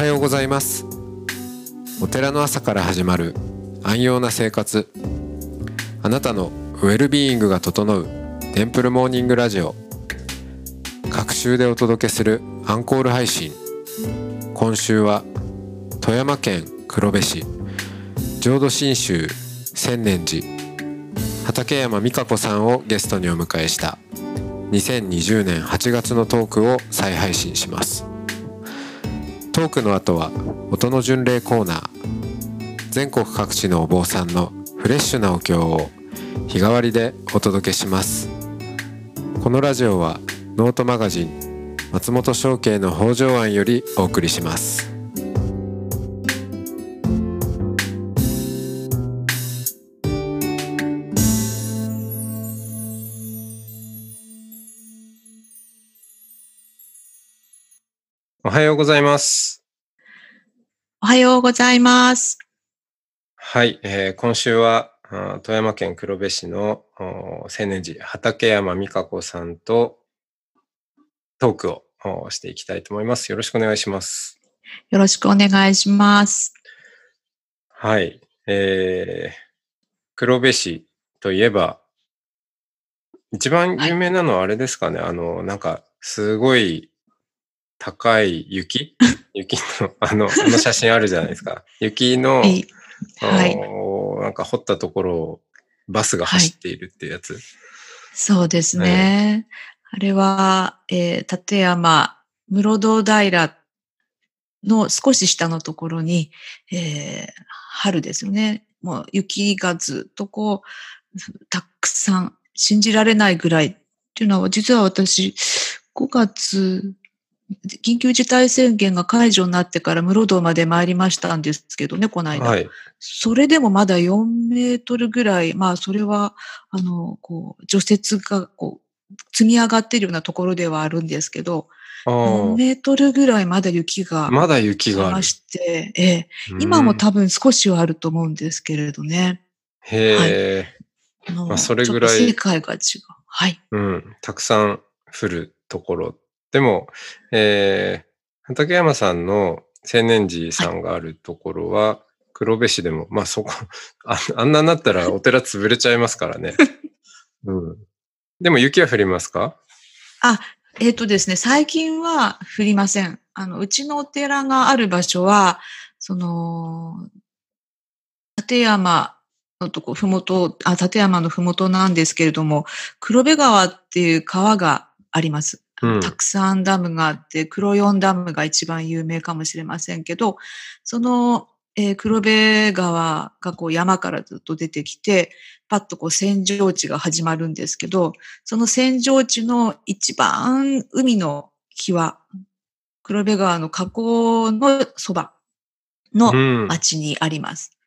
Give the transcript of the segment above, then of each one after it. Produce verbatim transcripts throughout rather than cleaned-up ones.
はようございます。お寺の朝から始まる安養な生活、あなたのウェルビーイングが整うテンプルモーニングラジオ、各週でお届けするアンコール配信。今週は富山県黒部市浄土真宗千年寺畠山美香子さんをゲストにお迎えしたにせんにじゅうねんはちがつのトークを再配信します。トークの後は音の巡礼コーナー。全国各地のお坊さんのフレッシュなお経を日替わりでお届けします。このラジオはノートマガジン松本商家の北条庵よりお送りします。おはようございます。おはようございます。はい、えー、今週は富山県黒部市の千年寺畠山美香子さんとトークをしていきたいと思います。よろしくお願いします。よろしくお願いします。はい、えー、黒部市といえば一番有名なのはあれですかね。はい、あのなんかすごい高い雪雪のあの、あの写真あるじゃないですか。雪の、はい、なんか掘ったところをバスが走っているっていうやつ。はい、そうですね。はい、あれは、えー、立山、室堂平の少し下のところに、えー、春ですよね。もう雪がずっとこう、たくさん、信じられないぐらいっていうのは、実は私、ごがつ、緊急事態宣言が解除になってから室堂まで参りましたんですけどね、この間。はい、それでもまだよんメートルぐらい、まあそれは、あの、こう、除雪がこう、積み上がっているようなところではあるんですけど、よんメートルぐらいまだ雪が。まだ雪がありまして、ええ、今も多分少しはあると思うんですけれどね。へぇ、はい、まあそれぐらい。世界が違う。はい。うん、たくさん降るところ。でも、えー、畠山さんの千年寺さんがあるところは、はい、黒部市でも、まあそこ、あ、あんなになったらお寺潰れちゃいますからね。うん、でも雪は降りますか？あ、えっとですね、最近は降りません。あの、うちのお寺がある場所は、その、立山、のとこ、ふもと、あ、立山のふもとなんですけれども、黒部川っていう川があります。たくさんダムがあって、黒四ダムが一番有名かもしれませんけど、その、えー、黒部川がこう山からずっと出てきて、パッとこう扇状地が始まるんですけど、その扇状地の一番海の際、黒部川の河口のそばの町にあります。う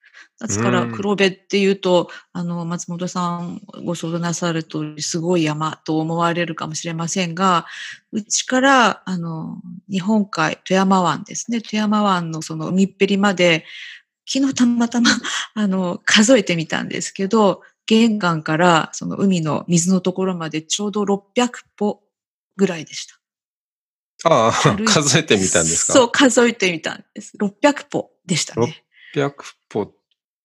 ん、ですから、黒部っていうと、あの、松本さんご想像なさると、すごい山と思われるかもしれませんが、うちから、あの、日本海、富山湾ですね、富山湾のその海っぺりまで、昨日たまたま、あの、数えてみたんですけど、玄関からその海の水のところまでちょうどろっぴゃくぽぐらいでした。ああ、数えてみたんですか？そう、数えてみたんです。ろっぴゃくぽでしたね。ろっぴゃくぽ。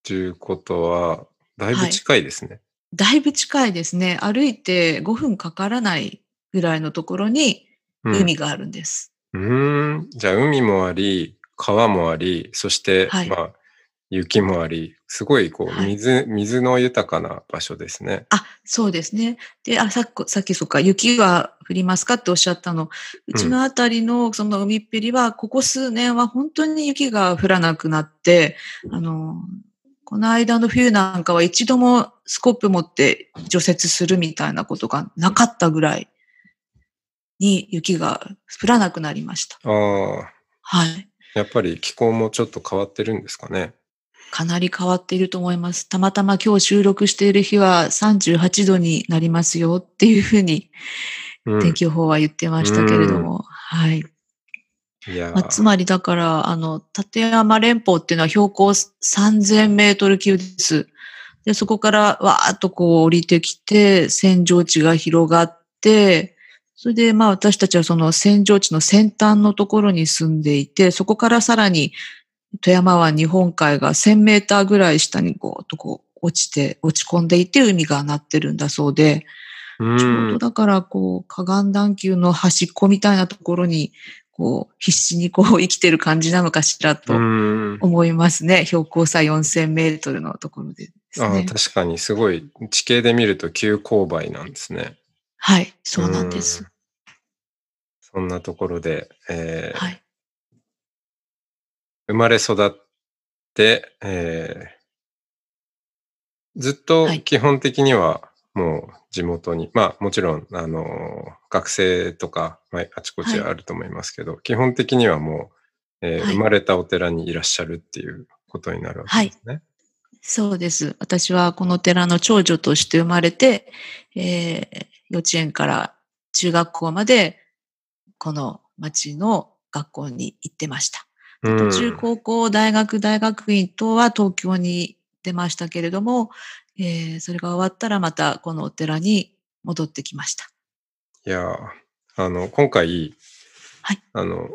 ということは、だいぶ近いですね、はい。だいぶ近いですね。歩いてごふんかからないぐらいのところに海があるんです。うん、うーん、じゃあ海もあり、川もあり、そして、はい、まあ、雪もあり、すごいこう、水、はい、水の豊かな場所ですね。あ、そうですね。で、あ、さっき、さっきそうか、雪は降りますかっておっしゃったの。うちのあたりのその海っぺりは、ここ数年は本当に雪が降らなくなって、あの、この間の冬なんかは一度もスコップ持って除雪するみたいなことがなかったぐらいに雪が降らなくなりました。ああ。はい。やっぱり気候もちょっと変わってるんですかね。かなり変わっていると思います。たまたま今日収録している日はさんじゅうはちどになりますよっていうふうに天気予報は言ってましたけれども。うん、はい。いや、まあ、つまりだから、あの、立山連峰っていうのは標高さんぜんメートル級です。で、そこからわーっとこう降りてきて、扇状地が広がって、それでまあ私たちはその扇状地の先端のところに住んでいて、そこからさらに富山湾日本海がせんメーターぐらい下にこうとこう落ちて、落ち込んでいて海がなってるんだそうで、うん、ちょうどだからこう河岸段丘の端っこみたいなところにこう必死にこう生きてる感じなのかしらと思いますね。標高差よんせんメートルのところでですね。ああ、確かにすごい地形で見ると急勾配なんですね。はい、そうなんです。んそんなところで、えーはい、生まれ育って、えー、ずっと基本的にはもう地元に、はい、まあもちろん、あのー、学生とか、まあ、あちこちあると思いますけど、はい、基本的にはもう、えーはい、生まれたお寺にいらっしゃるっていうことになるわけですね。はいそうです。私はこの寺の長女として生まれて、えー、幼稚園から中学校までこの町の学校に行ってました。途中高校、大学、大学院等は東京に出ましたけれども、えー、それが終わったらまたこのお寺に戻ってきました。いやー、あの、今回、はい、あの、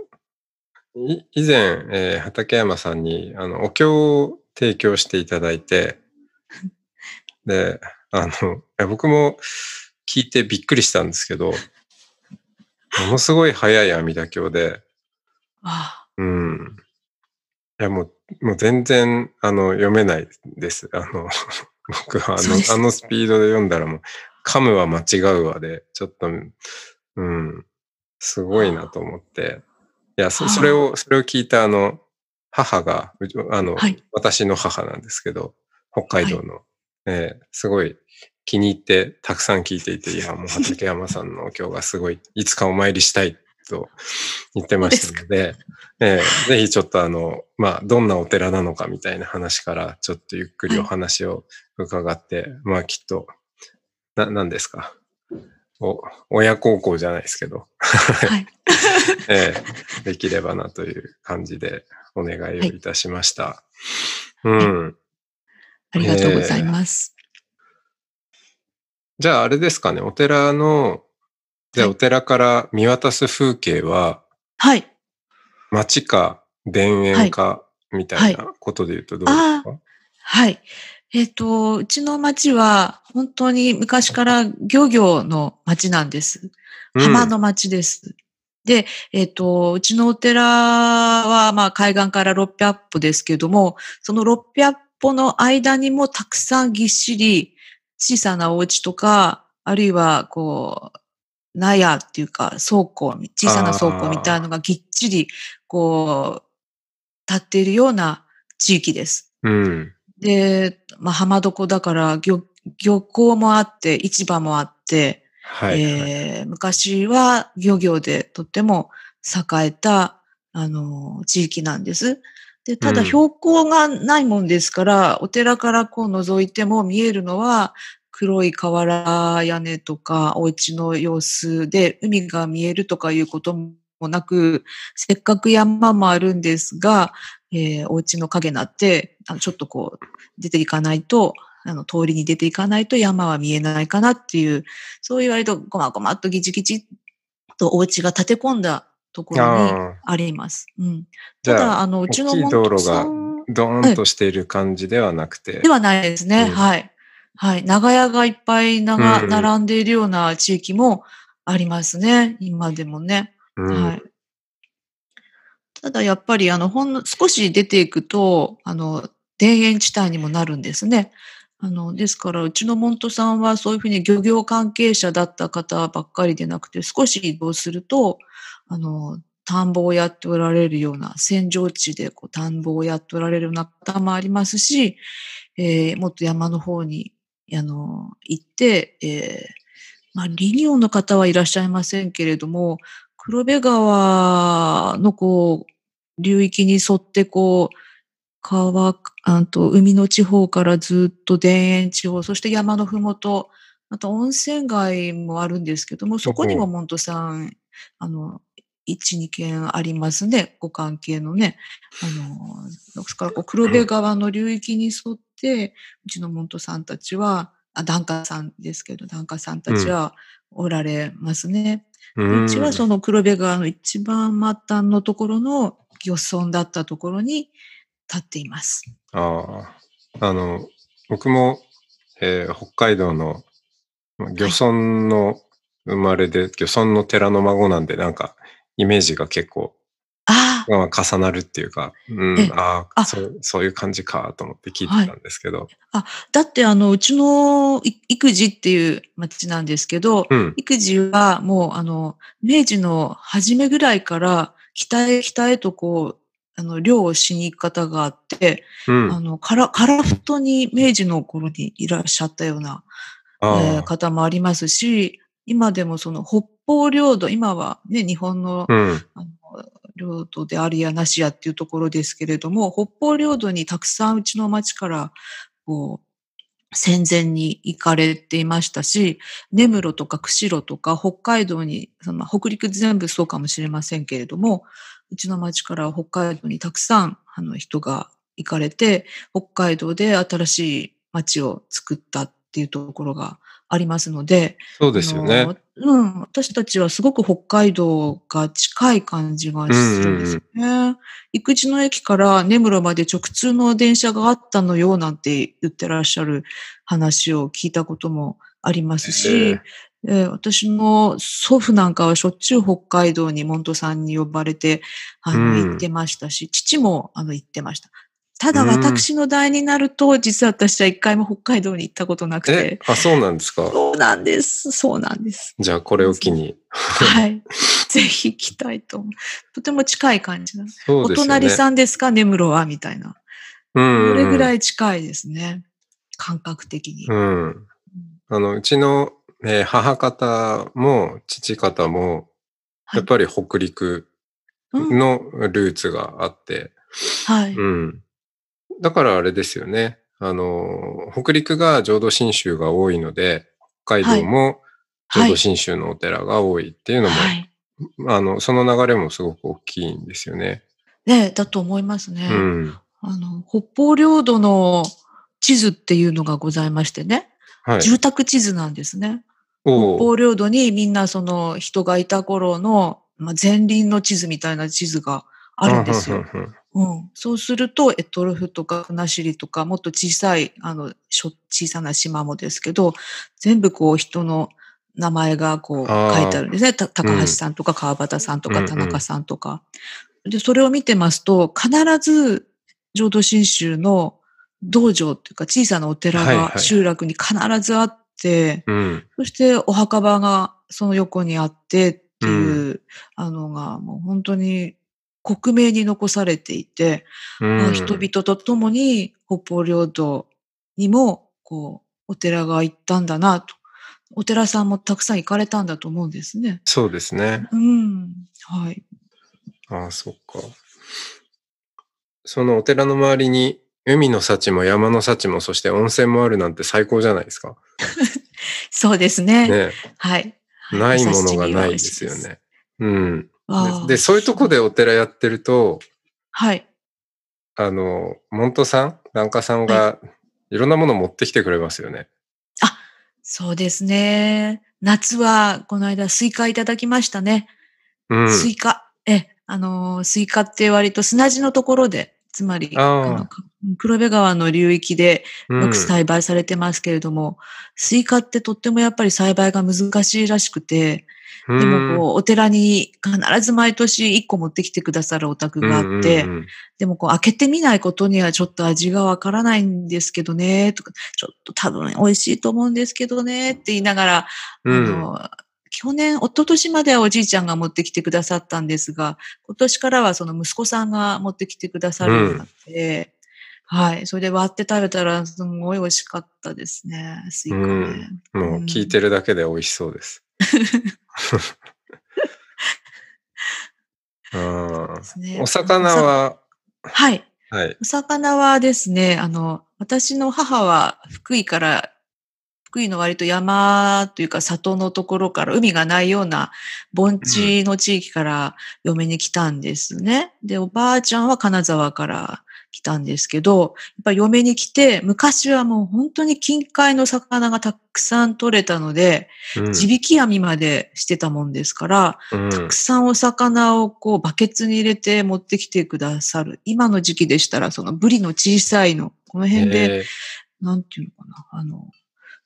い以前、えー、畠山さんにあのお経を提供していただいて、で、あの、僕も聞いてびっくりしたんですけど、ものすごい早い阿弥陀経で、ああうん。いや、もう、もう全然、あの、読めないです。あの、僕はあの、あのスピードで読んだらもう、噛むは間違うわで、ちょっと、うん、すごいなと思って、いや、そ、それを、それを聞いたあの、母が、あの、はい、私の母なんですけど、北海道の、はいえー、すごい気に入ってたくさん聞いていて、いや、もう畠山さんのお経がすごい、いつかお参りしたいと言ってましたので、えー、ぜひちょっとあの、まあ、どんなお寺なのかみたいな話から、ちょっとゆっくりお話を伺って、はい、まあ、きっと、な、何ですか。お親孝行じゃないですけど、はいええ、できればなという感じでお願いをいたしました。はい、うん、はい。ありがとうございます。えー、じゃああれですかね、お寺の、じゃあお寺から見渡す風景は、はい。町か田園かみたいなことで言うとどうですか？はい。はいはい、えっ、ー、と、うちの町は本当に昔から漁業の町なんです。浜の町です。うん、で、えっ、ー、と、うちのお寺はまあ海岸からろっぴゃっぽですけども、そのろっぴゃっぽの間にもたくさんぎっしり小さなお家とか、あるいはこう、納屋っていうか倉庫、小さな倉庫みたいなのがぎっちりこう、立っているような地域です。うんで、まあ、浜床だから 漁, 漁港もあって市場もあって、はいはいえー、昔は漁業でとっても栄えた、あのー、地域なんです。で、ただ標高がないもんですから、うん、お寺からこう覗いても見えるのは黒い瓦屋根とかお家の様子で海が見えるとかいうこともなく、せっかく山もあるんですが、えー、お家の影になって、あのちょっとこう、出ていかないと、あの、通りに出ていかないと山は見えないかなっていう、そういう割とごまごまっとぎちぎちっとお家が立て込んだところにあります。うん。ただ、あの、うちのもんとさん。大きい道路がドーンとしている感じではなくて。はい、ではないですね、うん。はい。はい。長屋がいっぱいなが、うん、並んでいるような地域もありますね。今でもね。うん、はい。ただやっぱりあのほんの少し出ていくとあの田園地帯にもなるんですね。あのですからうちの門徒さんはそういうふうに漁業関係者だった方ばっかりでなくて少し移動するとあの田んぼをやっておられるような扇状地でこう田んぼをやっておられるような方もありますし、えー、もっと山の方にあの行って、えー、まあ林業の方はいらっしゃいませんけれども黒部川のこう流域に沿ってこう、川、あんと海の地方からずっと田園地方、そして山のふもと、また温泉街もあるんですけども、そこにも門徒さん、あの、いち、にけんありますね、ご関係のね。あの、ですからこう黒部川の流域に沿って、うちの門徒さんたちはあ、檀家さんですけど、檀家さんたちはおられますね。うん、うちはその黒部川の一番末端のところの漁村だったところに立っています。ああ、あの、僕も、えー、北海道の漁村の生まれで、はい、漁村の寺の孫なんで、なんかイメージが結構、ああ、重なるっていうか、うん、ああ、そう、そういう感じかと思って聞いてたんですけど。はい、あ、だってあの、うちの育児っていう町なんですけど、うん、育児はもうあの、明治の初めぐらいから北へ北へとこう、あの、漁をしに行く方があって、うん、あの、から、樺太に明治の頃にいらっしゃったような、えー、方もありますし、今でもその北方領土、今はね、日本の、うん、あの領土でありやなしやっていうところですけれども、北方領土にたくさんうちの町からこう戦前に行かれていましたし、根室とか釧路とか北海道に、まあ、北陸全部そうかもしれませんけれども、うちの町から北海道にたくさんあの人が行かれて、北海道で新しい町を作ったっていうところがありますので、そうですよね。うん、私たちはすごく北海道が近い感じがするんですよね。うんうん、育児の駅から根室まで直通の電車があったのよなんて言ってらっしゃる話を聞いたこともありますし、えー、私の祖父なんかはしょっちゅう北海道に門徒さんに呼ばれてあの、うん、行ってましたし、父もあの行ってました。ただ私の代になると、うん、実は私は一回も北海道に行ったことなくて。あ、そうなんですか。そうなんです。そうなんです。じゃあこれを機に。はい。ぜひ行きたいと思う。とても近い感じなんです。そうですね。お隣さんですか、根室はみたいな。うん。それぐらい近いですね。感覚的に。うん。あの、うちの、ね、母方も父方も、やっぱり北陸のルーツがあって。はい。うん。だからあれですよね。あの、北陸が浄土真宗が多いので、北海道も浄土真宗のお寺が多いっていうのも、はいはい、あの、その流れもすごく大きいんですよね。ね、だと思いますね。うん、あの、北方領土の地図っていうのがございましてね。はい、住宅地図なんですね。北方領土にみんなその人がいた頃の、まあ、前輪の地図みたいな地図があるんですよ。うん、そうすると、択捉とか国後とか、もっと小さい、あの、小さな島もですけど、全部こう人の名前がこう書いてあるんですね。高橋さんとか川端さんとか田中さんとか。うんうん、で、それを見てますと、必ず浄土真宗の道場っていうか小さなお寺が集落に必ずあって、はいはい、そしてお墓場がその横にあってっていう、うん、あのがもう本当に克明に残されていて、うん、人々と共に北方領土にもこうお寺が行ったんだなと、お寺さんもたくさん行かれたんだと思うんですね。そうですね。うん、はい。ああ、そっか。そのお寺の周りに海の幸も山の幸もそして温泉もあるなんて最高じゃないですか。そうですね。ね、はい。ないものがないですよね。うん。で, で、そういうとこでお寺やってると、はい。あの、門徒さん、檀家さんが、いろんなもの持ってきてくれますよね。はい、あ、そうですね。夏は、この間、スイカいただきましたね。うん、スイカ。え、あの、スイカって割と砂地のところで、つまり、あの黒部川の流域でよく栽培されてますけれども、うん、スイカってとってもやっぱり栽培が難しいらしくて、でもこう、お寺に必ず毎年いっこ持ってきてくださるお宅があって、でもこう、開けてみないことにはちょっと味がわからないんですけどね、とか、ちょっと多分美味しいと思うんですけどね、って言いながら、うん、あの、去年、一昨年まではおじいちゃんが持ってきてくださったんですが、今年からはその息子さんが持ってきてくださるようになって、うん、はい。それで割って食べたら、すごい美味しかったですね、スイカね。うん、もう聞いてるだけで美味しそうです。あね、お魚ははい、はい、お魚はですね、あの、私の母は福井から、福井の割と山というか里のところから海がないような盆地の地域から嫁に来たんですね。で、おばあちゃんは金沢から来たんですけど、やっぱ嫁に来て、昔はもう本当に近海の魚がたくさん取れたので、うん、地引き網までしてたもんですから、うん、たくさんお魚をこうバケツに入れて持ってきてくださる。今の時期でしたら、そのブリの小さいの、この辺で、なんていうのかな、あの、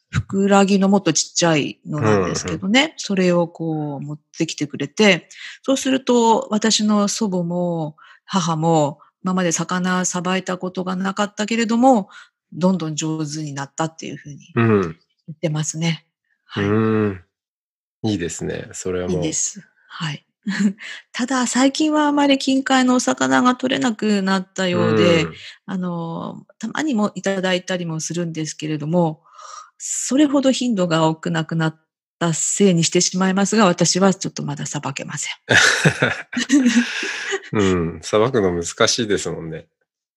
ふくらぎのもっとちっちゃいのなんですけどね、うんうん、それをこう持ってきてくれて、そうすると私の祖母も母も今まで魚さばいたことがなかったけれども、どんどん上手になったっていうふうに言ってますね。うん、はい、うん。いいですね。それはもう。いいです。はい。ただ最近はあまり近海のお魚が取れなくなったようで、うん、あの、たまにもいただいたりもするんですけれども、それほど頻度が多くなくなったせいにしてしまいますが、私はちょっとまださばけません。うん、さばくの難しいですもんね。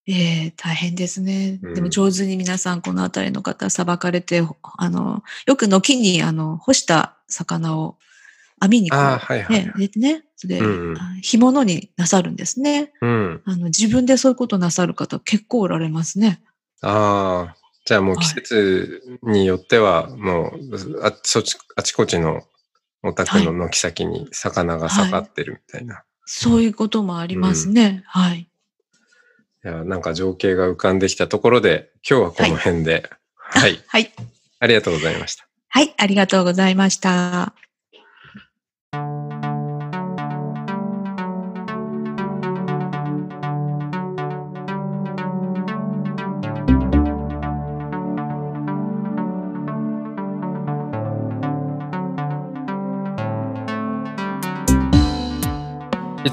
ええー、大変ですね。でも上手に皆さん、このあたりの方さばかれて、あの、よく軒にあの干した魚を網にこう、ね、はいはいはい、入れてね、それで、うん、干物になさるんですね、うん、あの。自分でそういうことなさる方結構おられますね。ああ。じゃあもう季節によってはもうあそち、あちこちのお宅の軒先に魚が下がってるみたいな、はいはい、そういうこともありますね、うん、はい。いや、なんか情景が浮かんできたところで今日はこの辺で、はい、はいはい、ありがとうございました。はい、ありがとうございました。い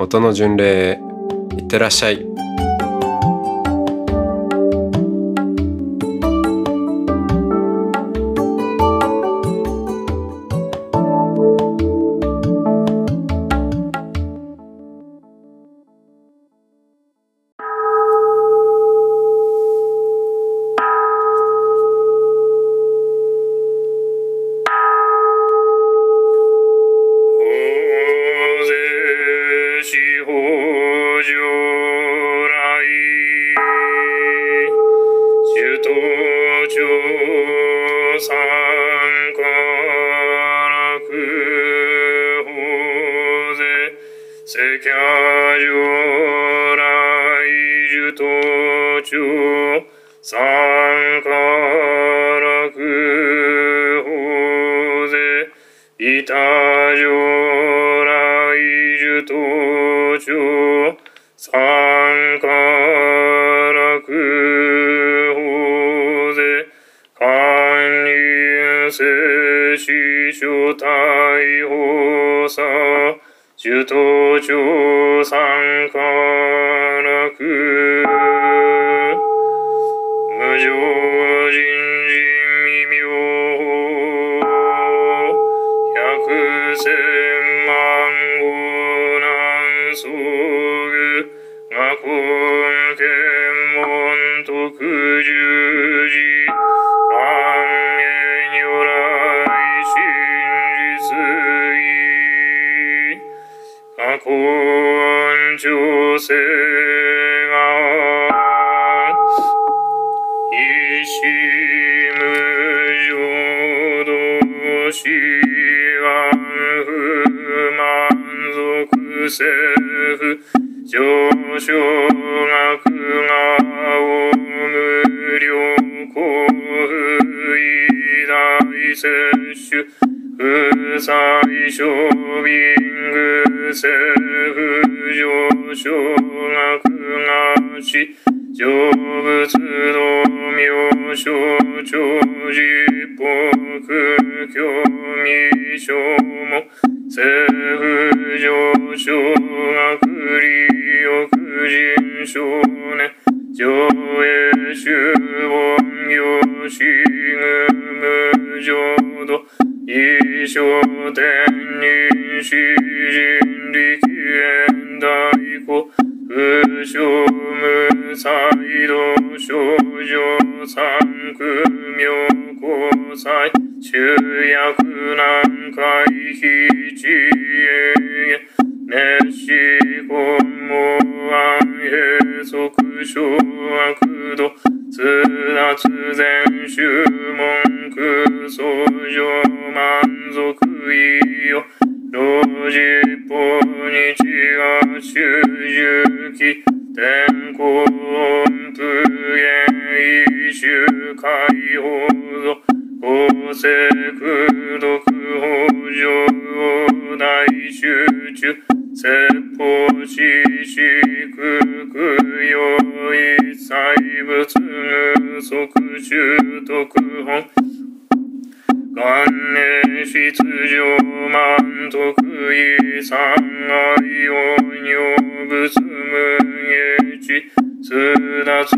音の巡礼へいってらっしゃい。せがいしむじょどしは不満足せふ上昇学がお無量幸福偉大摂取不最小貧愚せふ上昇学がし成仏道明所長実北興味所も政府上昇学利欲人少年上映修本行士具無浄土異所天人士人力縁大子不祥無才道少女三苦妙高才修薬難解非知恵熱死根毛安閉塞小悪道通達全修文句相乗満足意よ老実法日が修十期天候音符言異種解放ぞ公正苦毒法上を大集中説法ししくくよ一切仏具即修徳本観念室上満徳意三愛を女仏無下地須田罪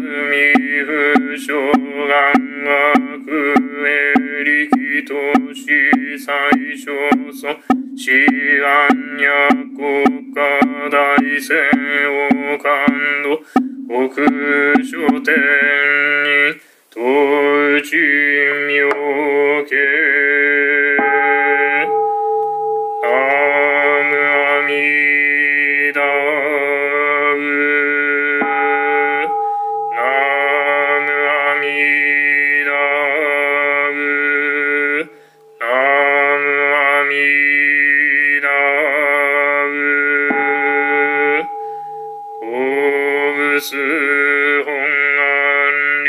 不正願悪営力等死最小尊思案若国家大戦王感動北諸天人統一妙計南無阿弥陀仏南無阿弥陀仏南無阿弥陀仏好仏本願力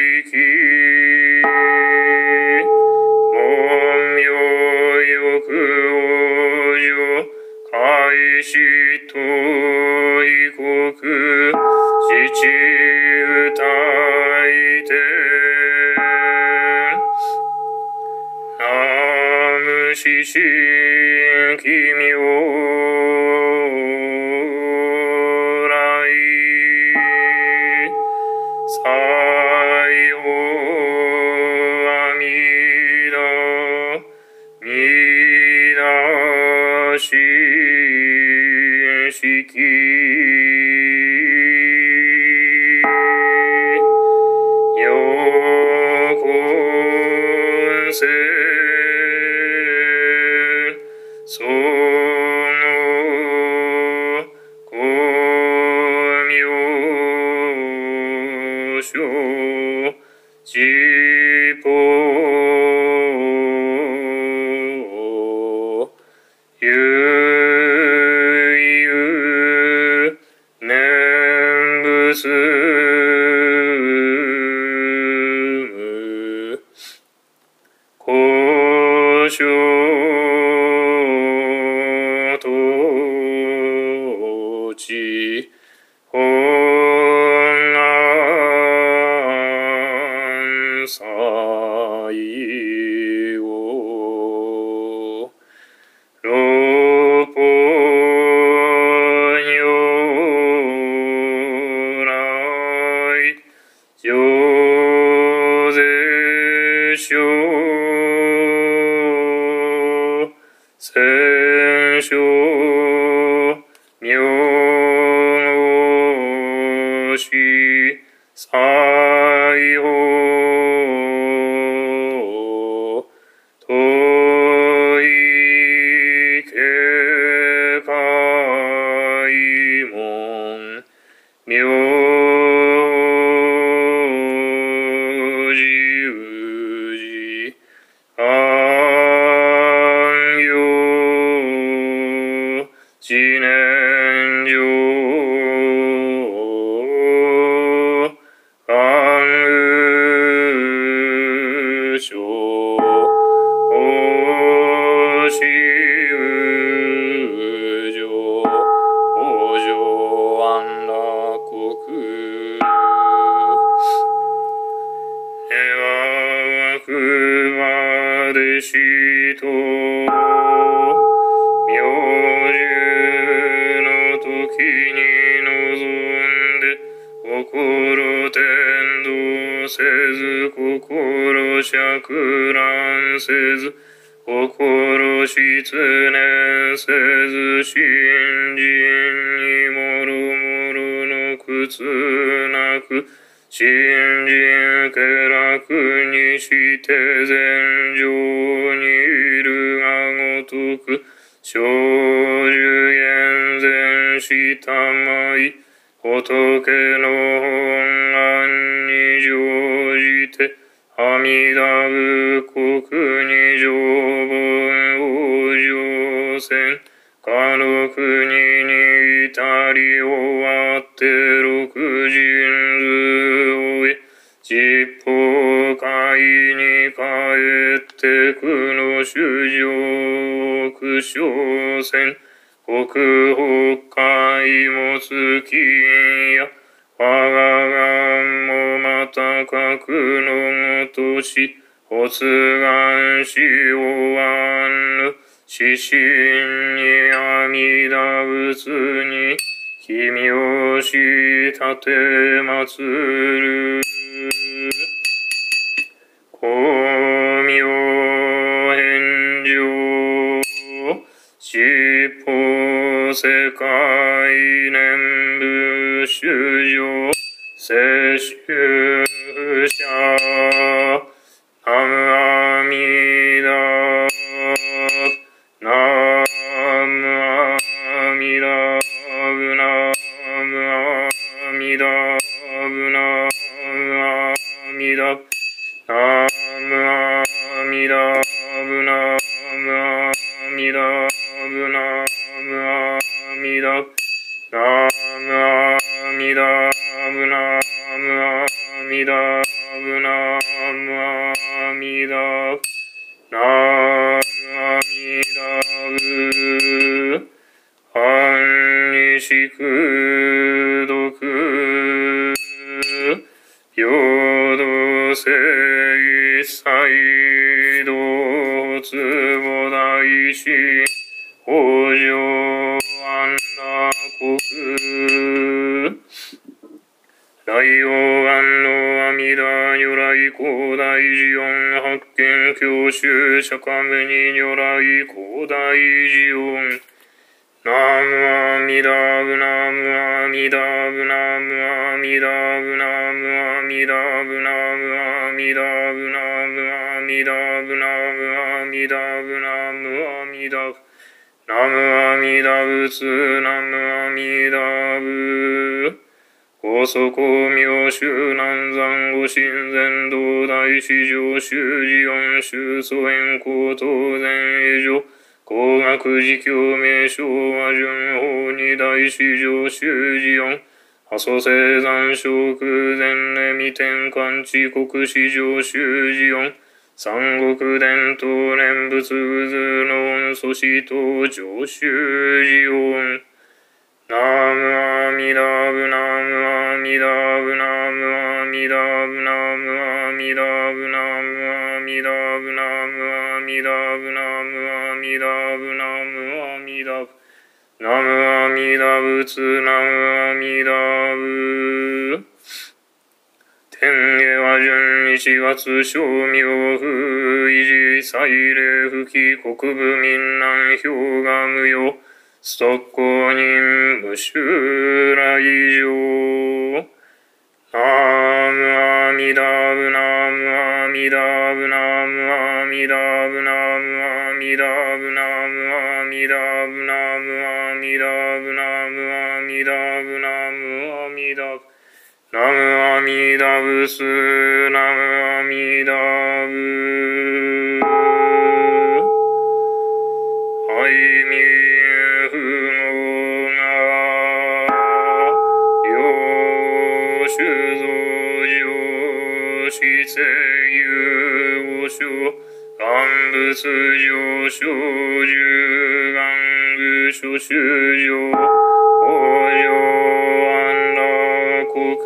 死と異国父歌いて南無四神奇妙来最法阿弥陀弥陀し四季陽光線その光明照地方ゆすむこしょうとちほなんさいをろぽ千正明王子最法といけ開門るしと明寿の時に望んで心転倒せず心釈乱せず心失念せず信心にもろもろの苦痛なく信心気楽にして禅定にいるがごとく生寿厳然したまい仏の本願に乗じて阿弥陀仏国に上本往生せんかの国に至り終わって六人図をえ十方界に帰って苦の衆生を苦笑せん国北海も尽きんや我が願もまた格のごとし発願しおわぬ至心に阿弥陀仏に君をしたて祀る光明遍照十方世界念仏衆生世衆者南無阿弥陀南無阿弥陀仏南無阿弥陀仏南無阿弥陀仏南無阿弥陀仏南無阿弥陀仏南無阿弥陀仏南無阿弥陀仏南無阿弥陀仏南無阿弥陀仏南無阿弥陀仏般若苦毒平等性一切同発菩提心法上安楽国大王願の阿弥陀如来光大寺音発見教習釈迦牟尼如来光大寺音南無阿弥陀仏南無阿弥陀仏南無阿弥陀仏南無阿弥陀仏南無阿弥陀仏南無阿弥陀仏南無阿弥陀仏南無阿弥陀仏南無阿弥陀仏南無阿弥陀仏法祖光明衆南山五神全道大師上修持音修祖円光当前以上光学寺教名称和順法二大師上修持音阿蘇生山小空前礼未転換地国史上修持音三国伝統念仏渦の音祖師等上修持音南無阿弥陀仏南無阿弥陀仏南無阿弥陀仏南無阿弥陀仏南無阿弥陀仏南無阿弥陀仏南無阿弥陀仏南無阿弥陀仏南無阿弥陀仏南無阿弥陀仏天下和順一月称名不異時祭礼不帰国部民難氷河無用ストッコ人無襲来上南無阿弥陀仏南無阿弥陀仏南無阿弥陀仏南無阿弥陀仏南無阿弥陀仏南無阿弥陀仏南無阿弥陀仏南無阿弥陀仏南無阿弥陀仏南無阿弥陀仏はいみ四世有五所願仏上小十願具所修上法上安楽国